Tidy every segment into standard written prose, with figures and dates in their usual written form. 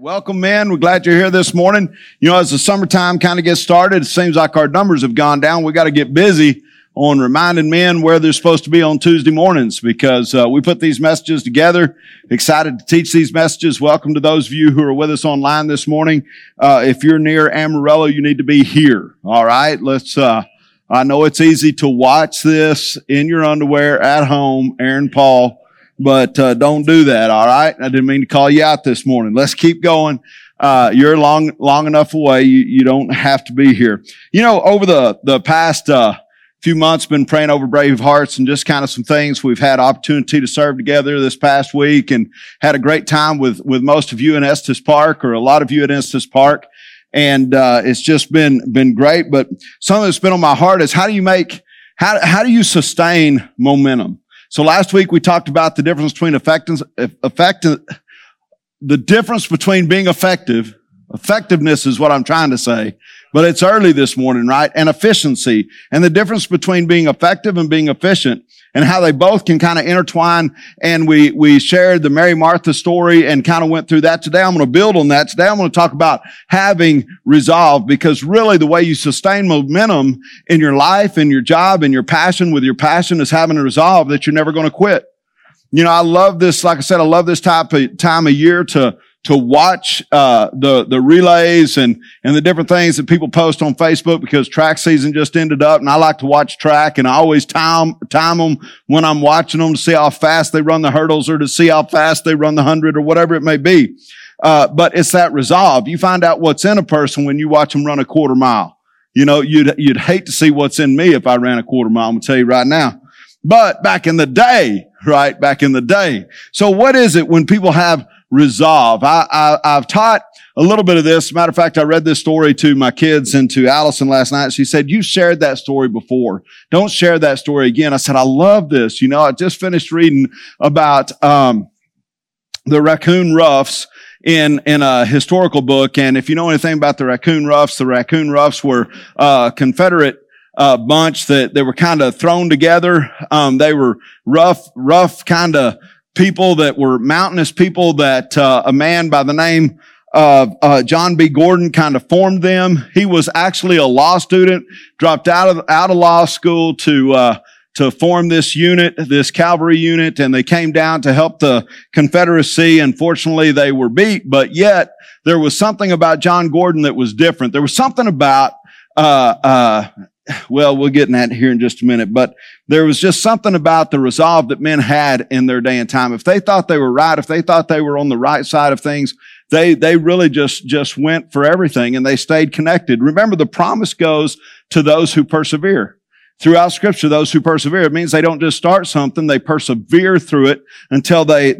Welcome, man. We're glad you're here this morning. You know, as the summertime kind of gets started, it seems like our numbers have gone down. We got to get busy on reminding men where they're supposed to be on Tuesday mornings because we put these messages together. Excited to teach these messages. Welcome to those of you who are with us online this morning. If you're near Amarillo, you need to be here. All right. I know it's easy to watch this in your underwear at home, Aaron Paul. But don't do that, all right? I didn't mean to call you out this morning. Let's keep going. You're long enough away. You don't have to be here. You know, over the past few months, been praying over Brave Hearts and just kind of some things. We've had opportunity to serve together this past week and had a great time with most of you in Estes Park, or a lot of you at Estes Park. And it's just been great. But something that's been on my heart is how do you sustain momentum? So last week we talked about the difference between effectiveness is what I'm trying to say, but it's early this morning, right? And efficiency, and the difference between being effective and being efficient, and how they both can kind of intertwine. And we shared the Mary Martha story and kind of went through that today. I'm going to build on that today. I'm going to talk about having resolve, because really the way you sustain momentum in your life, in your job, in your passion, with your passion, is having a resolve that you're never going to quit. You know, I love this. Like I said, I love this time of year to watch the relays and the different things that people post on Facebook, because track season just ended up, and I like to watch track, and I always time them when I'm watching them to see how fast they run the hurdles, or to see how fast they run the 100, or whatever it may be. But it's that resolve. You find out what's in a person when you watch them run a quarter mile. You know, you'd hate to see what's in me if I ran a quarter mile, I'm gonna tell you right now. But back in the day. So what is it when people have resolve? I've taught a little bit of this. Matter of fact, I read this story to my kids and to Allison last night. She said, "You shared that story before. Don't share that story again." I said, "I love this." You know, I just finished reading about the Raccoon Roughs in a historical book. And if you know anything about the Raccoon Roughs were Confederate bunch that were kind of thrown together. They were rough kind of people that were mountainous people that a man by the name of John B Gordon kind of formed them. He was actually a law student, dropped out of law school to form this unit, this cavalry unit, and they came down to help the Confederacy. Unfortunately, they were beat, but yet there was something about John Gordon that was different. There was something about well, we'll get in that here in just a minute, but there was just something about the resolve that men had in their day and time. If they thought they were right, if they thought they were on the right side of things, they really just went for everything, and they stayed connected. Remember, the promise goes to those who persevere. Throughout Scripture, those who persevere, it means they don't just start something, they persevere through it until they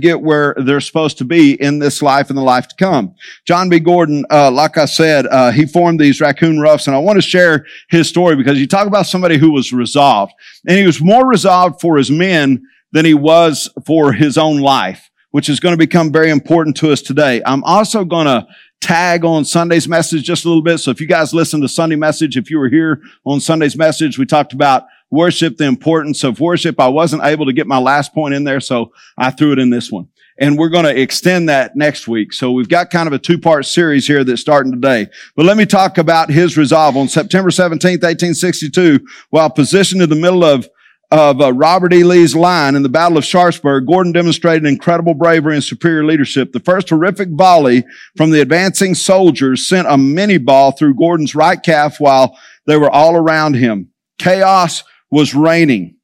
get where they're supposed to be in this life and the life to come. John B. Gordon, like I said, he formed these Raccoon Roughs, and I want to share his story because you talk about somebody who was resolved. And he was more resolved for his men than he was for his own life, which is going to become very important to us today. I'm also going to tag on Sunday's message just a little bit. So if you guys listen to Sunday message, if you were here on Sunday's message, we talked about worship, the importance of worship. I wasn't able to get my last point in there, so I threw it in this one. And we're going to extend that next week. So we've got kind of a two-part series here that's starting today. But let me talk about his resolve. On September 17th, 1862, while positioned in the middle of Robert E. Lee's line in the Battle of Sharpsburg, Gordon demonstrated incredible bravery and superior leadership. The first horrific volley from the advancing soldiers sent a mini ball through Gordon's right calf while they were all around him. Chaos was reigning.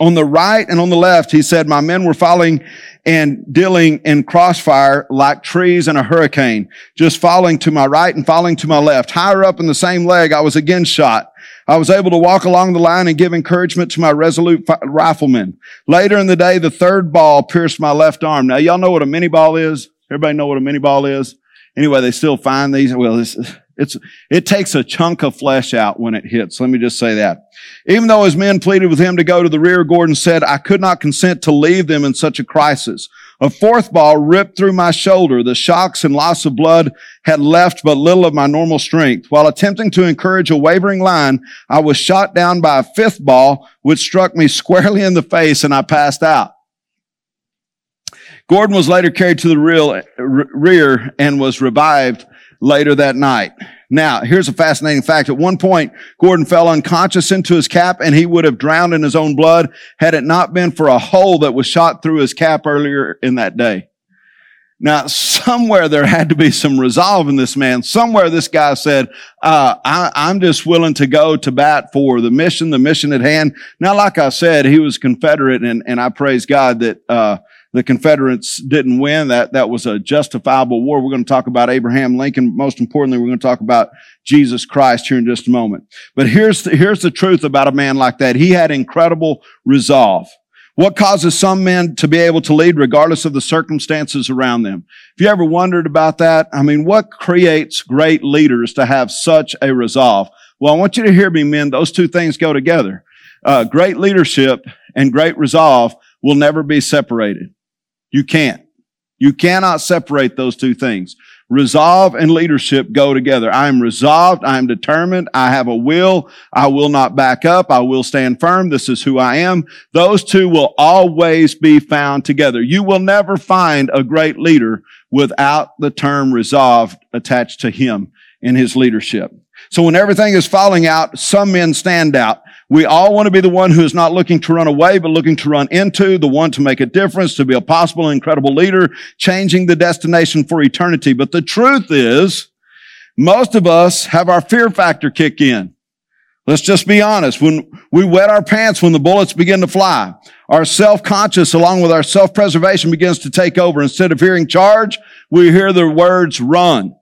On the right and on the left, he said, "My men were falling and dealing in crossfire like trees in a hurricane, just falling to my right and falling to my left. Higher up in the same leg, I was again shot. I was able to walk along the line and give encouragement to my resolute riflemen. Later in the day, the third ball pierced my left arm." Now, y'all know what a mini ball is? Everybody know what a mini ball is? Anyway, they still find these. Well, it takes a chunk of flesh out when it hits. Let me just say that. Even though his men pleaded with him to go to the rear, Gordon said, "I could not consent to leave them in such a crisis." A fourth ball ripped through my shoulder. The shocks and loss of blood had left but little of my normal strength. While attempting to encourage a wavering line, I was shot down by a fifth ball, which struck me squarely in the face, and I passed out. Gordon was later carried to the rear and was revived later that night. Now, here's a fascinating fact. At one point, Gordon fell unconscious into his cap, and he would have drowned in his own blood had it not been for a hole that was shot through his cap earlier in that day. Now, somewhere there had to be some resolve in this man. Somewhere this guy said, I'm just willing to go to bat for the mission at hand. Now, like I said, he was Confederate, and I praise God that the Confederates didn't win. That was a justifiable war. We're going to talk about Abraham Lincoln. Most importantly, we're going to talk about Jesus Christ here in just a moment. But here's the truth about a man like that. He had incredible resolve. What causes some men to be able to lead regardless of the circumstances around them? If you ever wondered about that, I mean, what creates great leaders to have such a resolve? Well, I want you to hear me, men. Those two things go together. Great leadership and great resolve will never be separated. You can't. You cannot separate those two things. Resolve and leadership go together. I am resolved. I am determined. I have a will. I will not back up. I will stand firm. This is who I am. Those two will always be found together. You will never find a great leader without the term resolved attached to him in his leadership. So when everything is falling out, some men stand out. We all want to be the one who is not looking to run away, but looking to run into, the one to make a difference, to be a possible and incredible leader, changing the destination for eternity. But the truth is, most of us have our fear factor kick in. Let's just be honest. When we wet our pants when the bullets begin to fly, our self-conscious along with our self-preservation begins to take over. Instead of hearing charge, we hear the words run.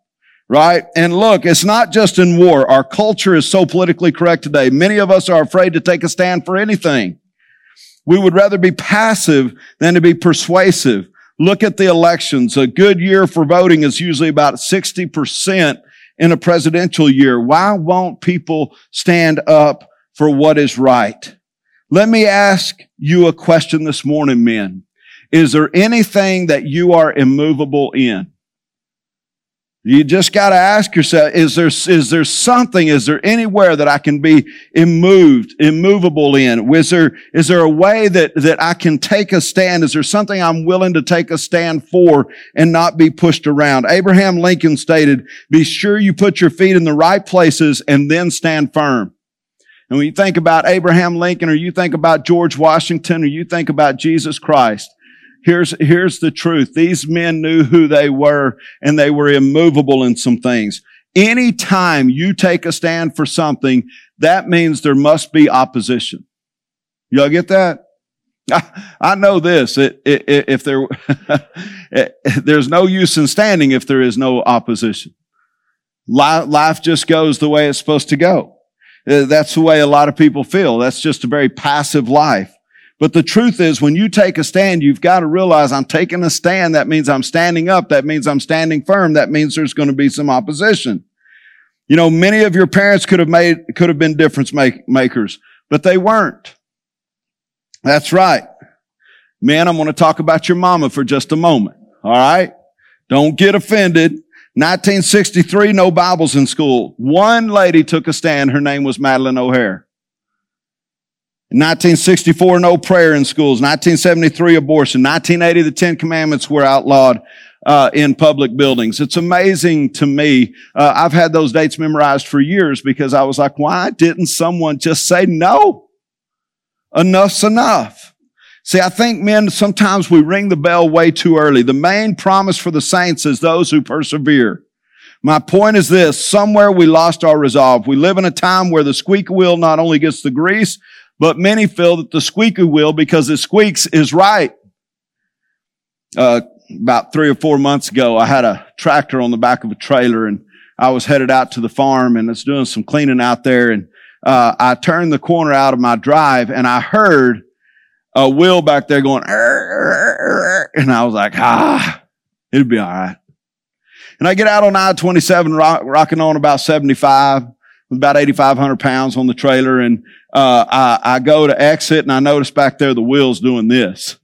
Right? And look, it's not just in war. Our culture is so politically correct today. Many of us are afraid to take a stand for anything. We would rather be passive than to be persuasive. Look at the elections. A good year for voting is usually about 60% in a presidential year. Why won't people stand up for what is right? Let me ask you a question this morning, men. Is there anything that you are immovable in? You just got to ask yourself, is there something, is there anywhere that I can be immovable in? Is there a way that I can take a stand? Is there something I'm willing to take a stand for and not be pushed around? Abraham Lincoln stated, "Be sure you put your feet in the right places and then stand firm." And when you think about Abraham Lincoln, or you think about George Washington, or you think about Jesus Christ, here's the truth. These men knew who they were, and they were immovable in some things. Anytime you take a stand for something, that means there must be opposition. Y'all get that? I know this. If there, there's no use in standing if there is no opposition. Life just goes the way it's supposed to go. That's the way a lot of people feel. That's just a very passive life. But the truth is, when you take a stand, you've got to realize I'm taking a stand. That means I'm standing up. That means I'm standing firm. That means there's going to be some opposition. You know, many of your parents could have been difference makers, but they weren't. That's right. Man, I'm going to talk about your mama for just a moment. All right. Don't get offended. 1963, no Bibles in school. One lady took a stand. Her name was Madeline O'Hare. In 1964, no prayer in schools. 1973, abortion. 1980, the Ten Commandments were outlawed in public buildings. It's amazing to me. I've had those dates memorized for years because I was like, why didn't someone just say no? Enough's enough. See, I think, men, sometimes we ring the bell way too early. The main promise for the saints is those who persevere. My point is this. Somewhere we lost our resolve. We live in a time where the squeaky wheel not only gets the grease, but many feel that the squeaky wheel, because it squeaks, is right. About 3 or 4 months ago, I had a tractor on the back of a trailer, and I was headed out to the farm, and it's doing some cleaning out there. And I turned the corner out of my drive, and I heard a wheel back there going, and I was like, it'll be all right. And I get out on I-27, rocking on about 75. About 8,500 pounds on the trailer, and I go to exit, and I notice back there the wheel's doing this.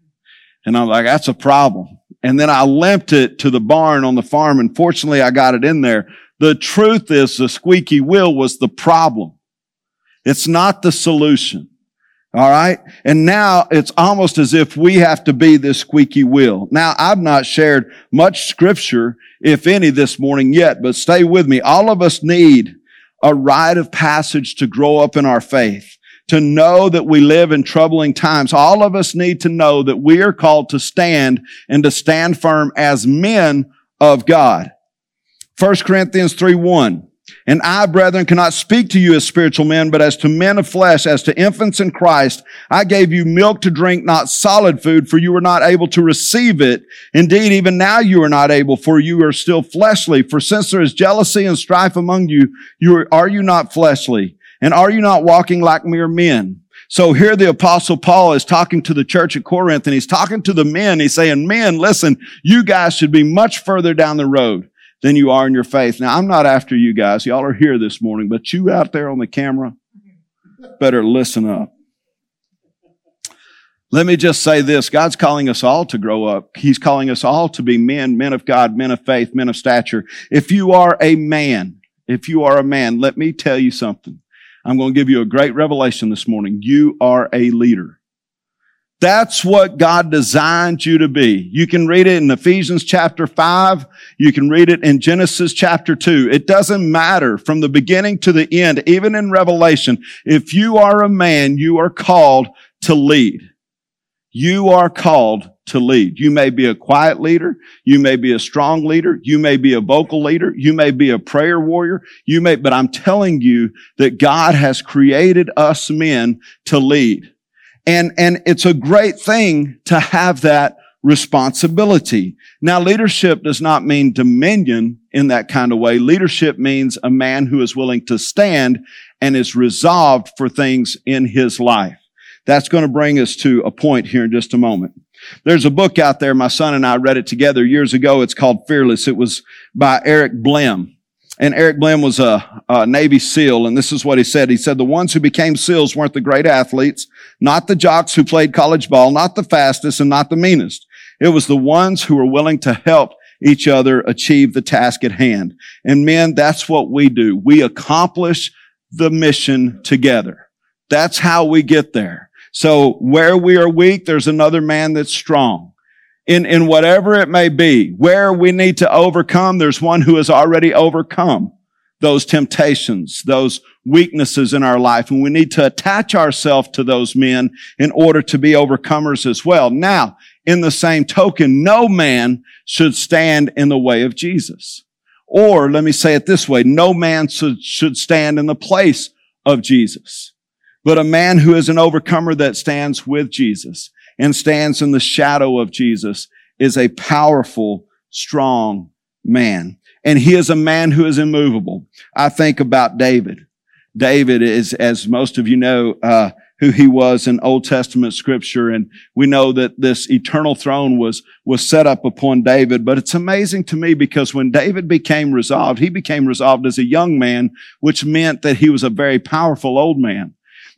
And I'm like, that's a problem. And then I limped it to the barn on the farm, and fortunately I got it in there. The truth is the squeaky wheel was the problem. It's not the solution. All right? And now it's almost as if we have to be this squeaky wheel. Now, I've not shared much scripture, if any, this morning yet, but stay with me. All of us need a rite of passage to grow up in our faith, to know that we live in troubling times. All of us need to know that we are called to stand and to stand firm as men of God. 1 Corinthians 3:1. And I, brethren, cannot speak to you as spiritual men, but as to men of flesh, as to infants in Christ. I gave you milk to drink, not solid food, for you were not able to receive it. Indeed, even now you are not able, for you are still fleshly. For since there is jealousy and strife among you, are you not fleshly? And are you not walking like mere men? So here the Apostle Paul is talking to the church at Corinth, and he's talking to the men. He's saying, men, listen, you guys should be much further down the road than you are in your faith. Now, I'm not after you guys. Y'all are here this morning, but you out there on the camera better listen up. Let me just say this. God's calling us all to grow up. He's calling us all to be men, men of God, men of faith, men of stature. If you are a man, let me tell you something. I'm going to give you a great revelation this morning. You are a leader. That's what God designed you to be. You can read it in Ephesians chapter 5. You can read it in Genesis chapter 2. It doesn't matter from the beginning to the end, even in Revelation. If you are a man, you are called to lead. You are called to lead. You may be a quiet leader. You may be a strong leader. You may be a vocal leader. You may be a prayer warrior. But I'm telling you that God has created us men to lead. And it's a great thing to have that responsibility. Now, leadership does not mean dominion in that kind of way. Leadership means a man who is willing to stand and is resolved for things in his life. That's going to bring us to a point here in just a moment. There's a book out there. My son and I read it together years ago. It's called Fearless. It was by Eric Blehm. And Eric Blehm was a Navy SEAL, and this is what he said. He said, the ones who became SEALs weren't the great athletes, not the jocks who played college ball, not the fastest, and not the meanest. It was the ones who were willing to help each other achieve the task at hand. And men, that's what we do. We accomplish the mission together. That's how we get there. So where we are weak, there's another man that's strong. In whatever it may be, where we need to overcome, there's one who has already overcome those temptations, those weaknesses in our life. And we need to attach ourselves to those men in order to be overcomers as well. Now, in the same token, no man should stand in the way of Jesus. Or let me say it this way, no man should stand in the place of Jesus. But a man who is an overcomer that stands with Jesus and stands in the shadow of Jesus is a powerful, strong man. And he is a man who is immovable. I think about David. David is, as most of you know, who he was in Old Testament scripture. And we know that this eternal throne was set up upon David. But it's amazing to me because when David became resolved, he became resolved as a young man, which meant that he was a very powerful old man.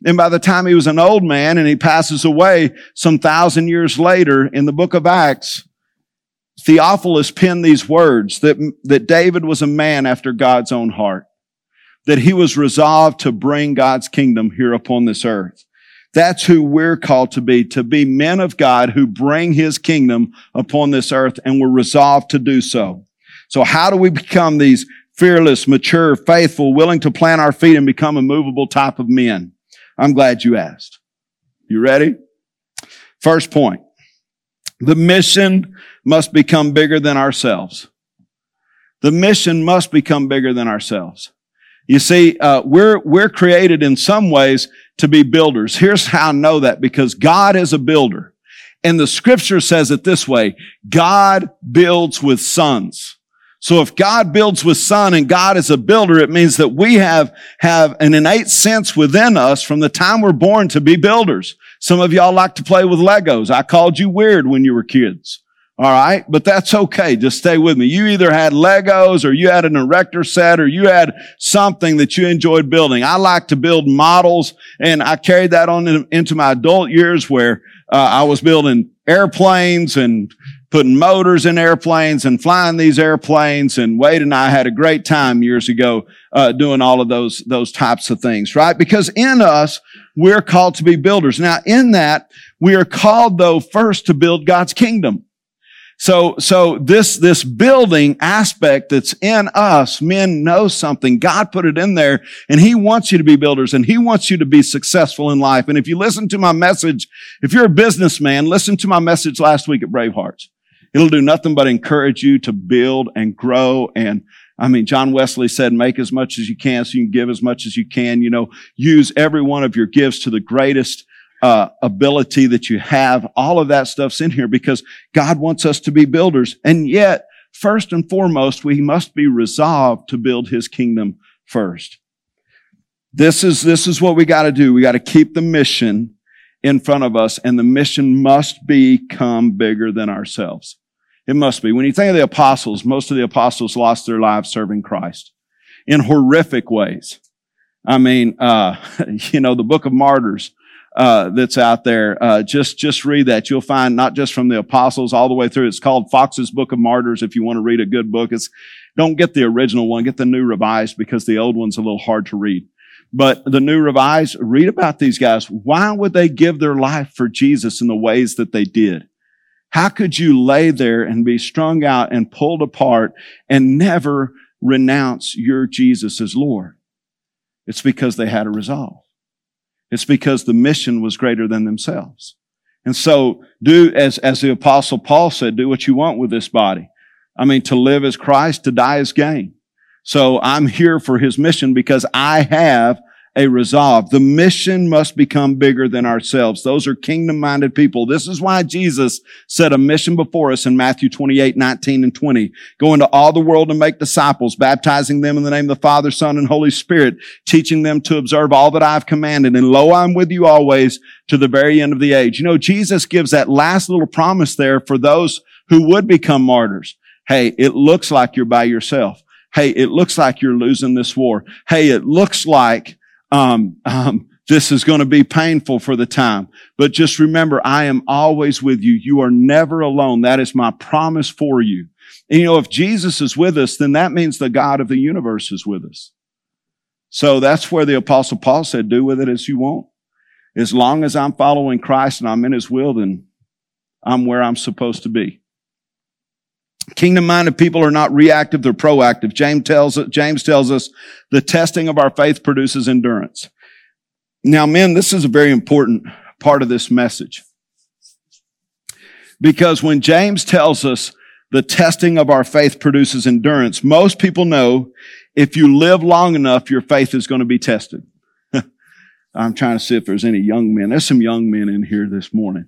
And by the time he was an old man and he passes away some 1,000 years later in the book of Acts, Theophilus penned these words that David was a man after God's own heart, that he was resolved to bring God's kingdom here upon this earth. That's who we're called to be men of God who bring his kingdom upon this earth, and we're resolved to do so. So how do we become these fearless, mature, faithful, willing to plant our feet and become a movable type of men? I'm glad you asked. You ready? First point. The mission must become bigger than ourselves. The mission must become bigger than ourselves. You see, we're created in some ways to be builders. Here's how I know that, because God is a builder. And the scripture says it this way, God builds with sons. So if God builds with Son and God is a builder, it means that we have an innate sense within us from the time we're born to be builders. Some of y'all like to play with Legos. I called you weird when you were kids. All right? But that's okay. Just stay with me. You either had Legos or you had an erector set or you had something that you enjoyed building. I like to build models, and I carried that on into my adult years where I was building airplanes and putting motors in airplanes and flying these airplanes. And Wade and I had a great time years ago doing all of those types of things, right? Because in us, we're called to be builders. Now, in that, we are called, though, first to build God's kingdom. So this building aspect that's in us, men know something. God put it in there, and He wants you to be builders, and He wants you to be successful in life. And if you listen to my message, if you're a businessman, listen to my message last week at Bravehearts. It'll do nothing but encourage you to build and grow. And I mean, John Wesley said, make as much as you can so you can give as much as you can. You know, use every one of your gifts to the greatest ability that you have. All of that stuff's in here because God wants us to be builders. And yet, first and foremost, we must be resolved to build His kingdom first. This is what we got to do. We got to keep the mission in front of us, and the mission must become bigger than ourselves. It must be. When you think of the apostles, most of the apostles lost their lives serving Christ in horrific ways. I mean, the Book of Martyrs, that's out there. Just read that. You'll find not just from the apostles all the way through. It's called Fox's Book of Martyrs. If you want to read a good book, don't get the original one. Get the new revised because the old one's a little hard to read. But the new revised, read about these guys. Why would they give their life for Jesus in the ways that they did? How could you lay there and be strung out and pulled apart and never renounce your Jesus as Lord? It's because they had a resolve. It's because the mission was greater than themselves. And so do, as the Apostle Paul said, do what you want with this body. I mean, to live is Christ, to die is gain. So I'm here for His mission because I have a resolve. The mission must become bigger than ourselves. Those are kingdom-minded people. This is why Jesus set a mission before us in Matthew 28:19-20. Go into all the world and make disciples, baptizing them in the name of the Father, Son, and Holy Spirit, teaching them to observe all that I've commanded. And lo, I'm with you always to the very end of the age. You know, Jesus gives that last little promise there for those who would become martyrs. Hey, it looks like you're by yourself. Hey, it looks like you're losing this war. Hey, it looks like this is going to be painful for the time. But just remember, I am always with you. You are never alone. That is my promise for you. And you know, if Jesus is with us, then that means the God of the universe is with us. So that's where the Apostle Paul said, do with it as you want. As long as I'm following Christ and I'm in His will, then I'm where I'm supposed to be. Kingdom-minded people are not reactive, they're proactive. James tells us the testing of our faith produces endurance. Now, men, this is a very important part of this message. Because when James tells us the testing of our faith produces endurance, most people know if you live long enough, your faith is going to be tested. I'm trying to see if there's any young men. There's some young men in here this morning.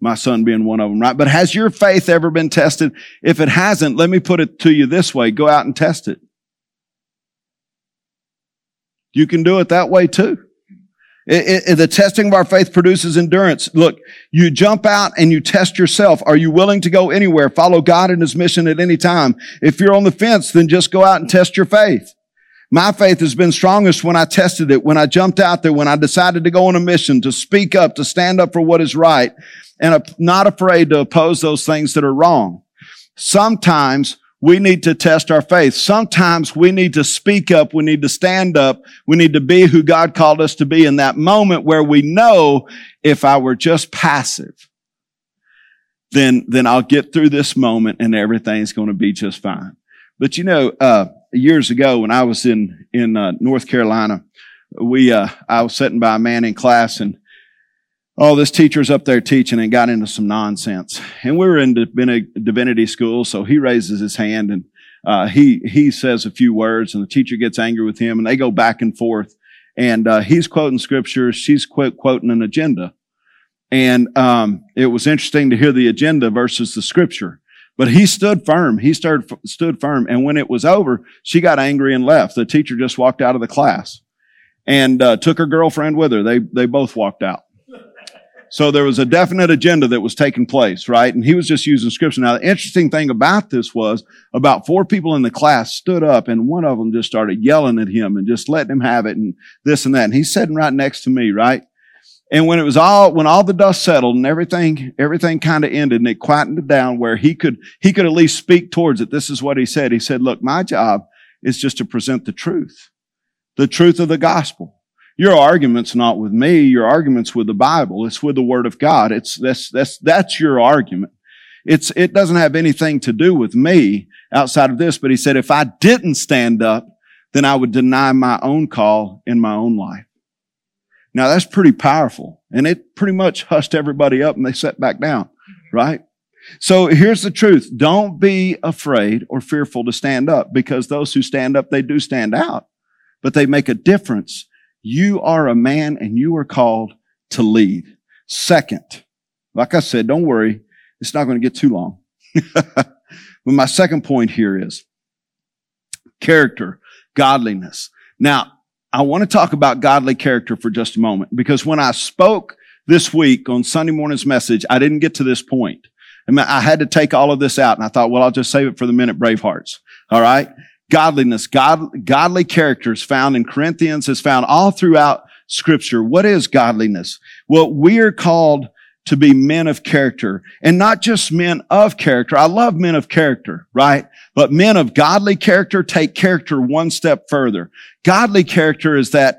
My son being one of them, right? But has your faith ever been tested? If it hasn't, let me put it to you this way. Go out and test it. You can do it that way too. The testing of our faith produces endurance. Look, you jump out and you test yourself. Are you willing to go anywhere? Follow God and His mission at any time. If you're on the fence, then just go out and test your faith. My faith has been strongest when I tested it, when I jumped out there, when I decided to go on a mission, to speak up, to stand up for what is right, and I'm not afraid to oppose those things that are wrong. Sometimes we need to test our faith. Sometimes we need to speak up. We need to stand up. We need to be who God called us to be in that moment where we know if I were just passive, then I'll get through this moment and everything's going to be just fine. But you know, years ago, when I was in North Carolina, I was sitting by a man in class, and this teacher's up there teaching and got into some nonsense. And we were in divinity school, so he raises his hand and he says a few words, and the teacher gets angry with him, and they go back and forth. And he's quoting scripture, she's quoting an agenda, and it was interesting to hear the agenda versus the scripture. But he stood firm. He stood firm. And when it was over, she got angry and left. The teacher just walked out of the class and took her girlfriend with her. They both walked out. So there was a definite agenda that was taking place, right? And he was just using scripture. Now, the interesting thing about this was about four people in the class stood up, and one of them just started yelling at him and just letting him have it and this and that. And he's sitting right next to me, right? And when it was all the dust settled and everything kind of ended and it quietened down where he could at least speak towards it. This is what he said. He said, look, my job is just to present the truth of the gospel. Your argument's not with me. Your argument's with the Bible. It's with the Word of God. That's your argument. It doesn't have anything to do with me outside of this. But he said, if I didn't stand up, then I would deny my own call in my own life. Now that's pretty powerful. And it pretty much hushed everybody up and they sat back down, right? So here's the truth. Don't be afraid or fearful to stand up, because those who stand up, they do stand out, but they make a difference. You are a man and you are called to lead. Second, like I said, don't worry. It's not going to get too long. But my second point here is character, godliness. Now, I want to talk about godly character for just a moment, because when I spoke this week on Sunday morning's message, I didn't get to this point. And I had to take all of this out, and I thought, well, I'll just save it for the minute, Bravehearts. All right? Godliness, godly character is found in Corinthians, is found all throughout Scripture. What is godliness? Well, we are called to be men of character, and not just men of character. I love men of character, right? But men of godly character take character one step further. Godly character is that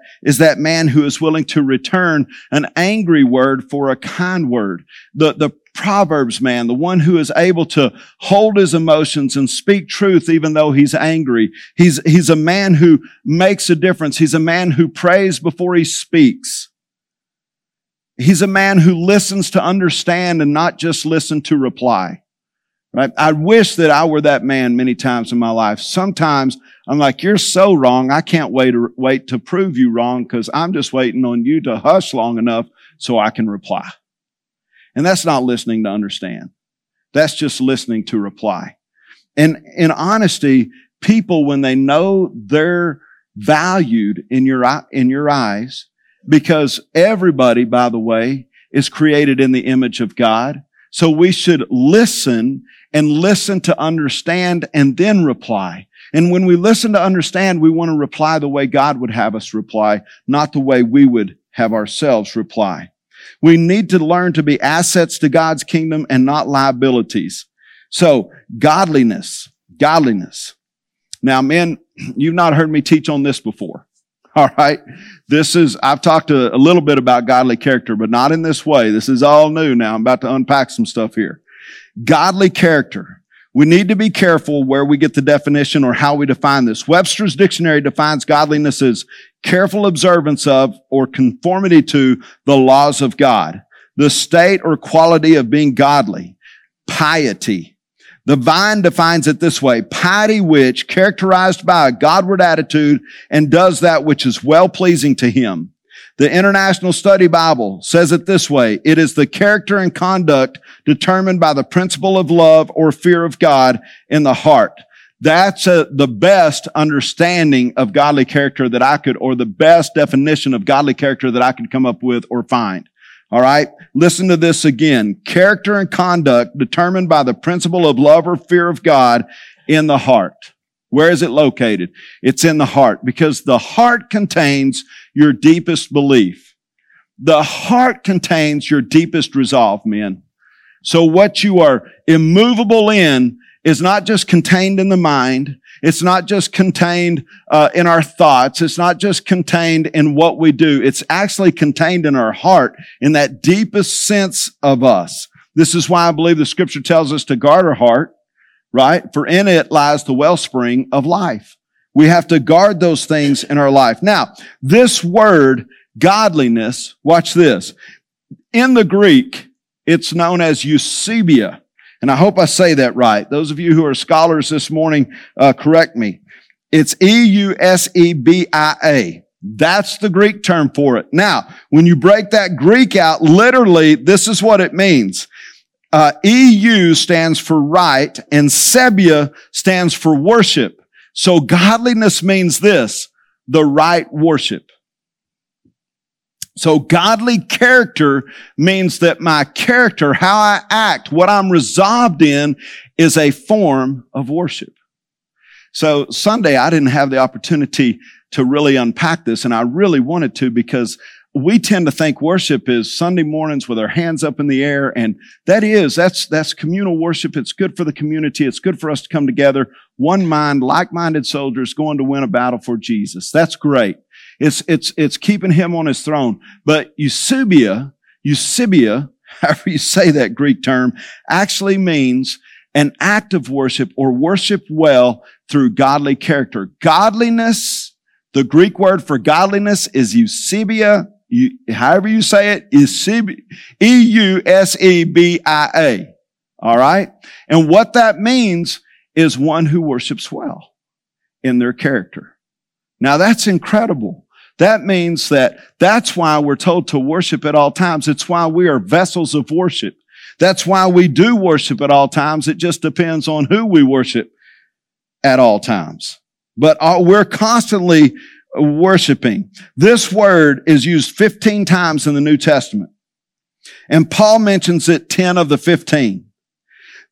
man who is willing to return an angry word for a kind word. The Proverbs man, the one who is able to hold his emotions and speak truth even though he's angry. He's a man who makes a difference. He's a man who prays before he speaks. He's a man who listens to understand and not just listen to reply. Right? I wish that I were that man many times in my life. Sometimes I'm like, you're so wrong. I can't wait to prove you wrong, because I'm just waiting on you to hush long enough so I can reply. And that's not listening to understand. That's just listening to reply. And in honesty, people, when they know they're valued in your eyes, because everybody, by the way, is created in the image of God. So we should listen to understand and then reply. And when we listen to understand, we want to reply the way God would have us reply, not the way we would have ourselves reply. We need to learn to be assets to God's kingdom and not liabilities. So godliness. Now, men, you've not heard me teach on this before. All right. I've talked a little bit about godly character, but not in this way. This is all new now. I'm about to unpack some stuff here. Godly character. We need to be careful where we get the definition or how we define this. Webster's Dictionary defines godliness as careful observance of or conformity to the laws of God, the state or quality of being godly, piety. The Vine defines it this way: piety which, characterized by a Godward attitude, and does that which is well-pleasing to Him. The International Study Bible says it this way: it is the character and conduct determined by the principle of love or fear of God in the heart. That's the best understanding of godly character that I could, or the best definition of godly character that I could come up with or find. All right. Listen to this again. Character and conduct determined by the principle of love or fear of God in the heart. Where is it located? It's in the heart, because the heart contains your deepest belief. The heart contains your deepest resolve, men. So what you are immovable in is not just contained in the mind. It's not just contained in our thoughts. It's not just contained in what we do. It's actually contained in our heart, in that deepest sense of us. This is why I believe the Scripture tells us to guard our heart. Right? For in it lies the wellspring of life. We have to guard those things in our life. Now, this word, godliness, watch this. In the Greek, it's known as Eusebeia. And I hope I say that right. Those of you who are scholars this morning, correct me. It's E-U-S-E-B-I-A. That's the Greek term for it. Now, when you break that Greek out, literally, this is what it means. EU stands for right, and Sebia stands for worship. So godliness means this: the right worship. So godly character means that my character, how I act, what I'm resolved in, is a form of worship. So Sunday, I didn't have the opportunity to really unpack this, and I really wanted to, because we tend to think worship is Sunday mornings with our hands up in the air, and that's communal worship. It's good for the community. It's good for us to come together, one mind, like-minded soldiers going to win a battle for Jesus. That's great. It's keeping him on his throne. But Eusebeia, however you say that Greek term, actually means an act of worship or worship well through godly character. Godliness, the Greek word for godliness is Eusebeia. However you say it, Eusebia. All right? And what that means is one who worships well in their character. Now that's incredible. That means that's why we're told to worship at all times. It's why we are vessels of worship. That's why we do worship at all times. It just depends on who we worship at all times. But we're constantly worshiping. This word is used 15 times in the New Testament. And Paul mentions it 10 of the 15.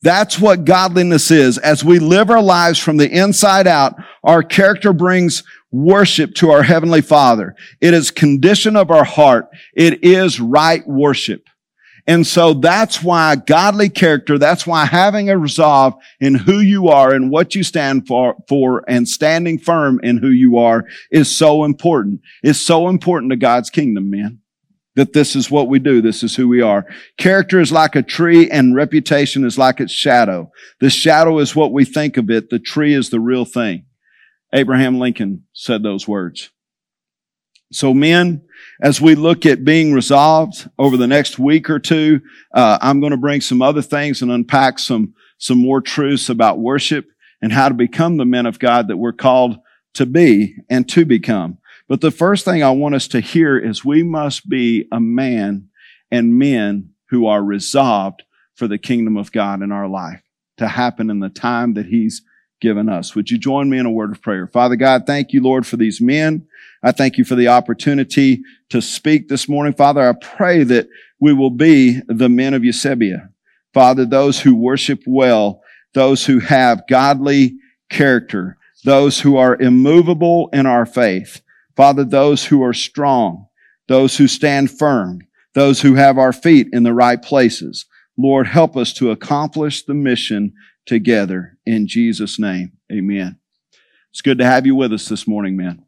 That's what godliness is. As we live our lives from the inside out, our character brings worship to our Heavenly Father. It is condition of our heart. It is right worship. And so that's why godly character, that's why having a resolve in who you are and what you stand for and standing firm in who you are is so important. It's so important to God's kingdom, man, that this is what we do. This is who we are. Character is like a tree and reputation is like its shadow. The shadow is what we think of it. The tree is the real thing. Abraham Lincoln said those words. So men, as we look at being resolved over the next week or two, I'm going to bring some other things and unpack some more truths about worship and how to become the men of God that we're called to be and to become. But the first thing I want us to hear is we must be a man and men who are resolved for the kingdom of God in our life to happen in the time that He's given us. Would you join me in a word of prayer? Father God, thank you, Lord, for these men. I thank you for the opportunity to speak this morning. Father, I pray that we will be the men of Eusebeia. Father, those who worship well, those who have godly character, those who are immovable in our faith. Father, those who are strong, those who stand firm, those who have our feet in the right places. Lord, help us to accomplish the mission together. In Jesus' name, amen. It's good to have you with us this morning, man.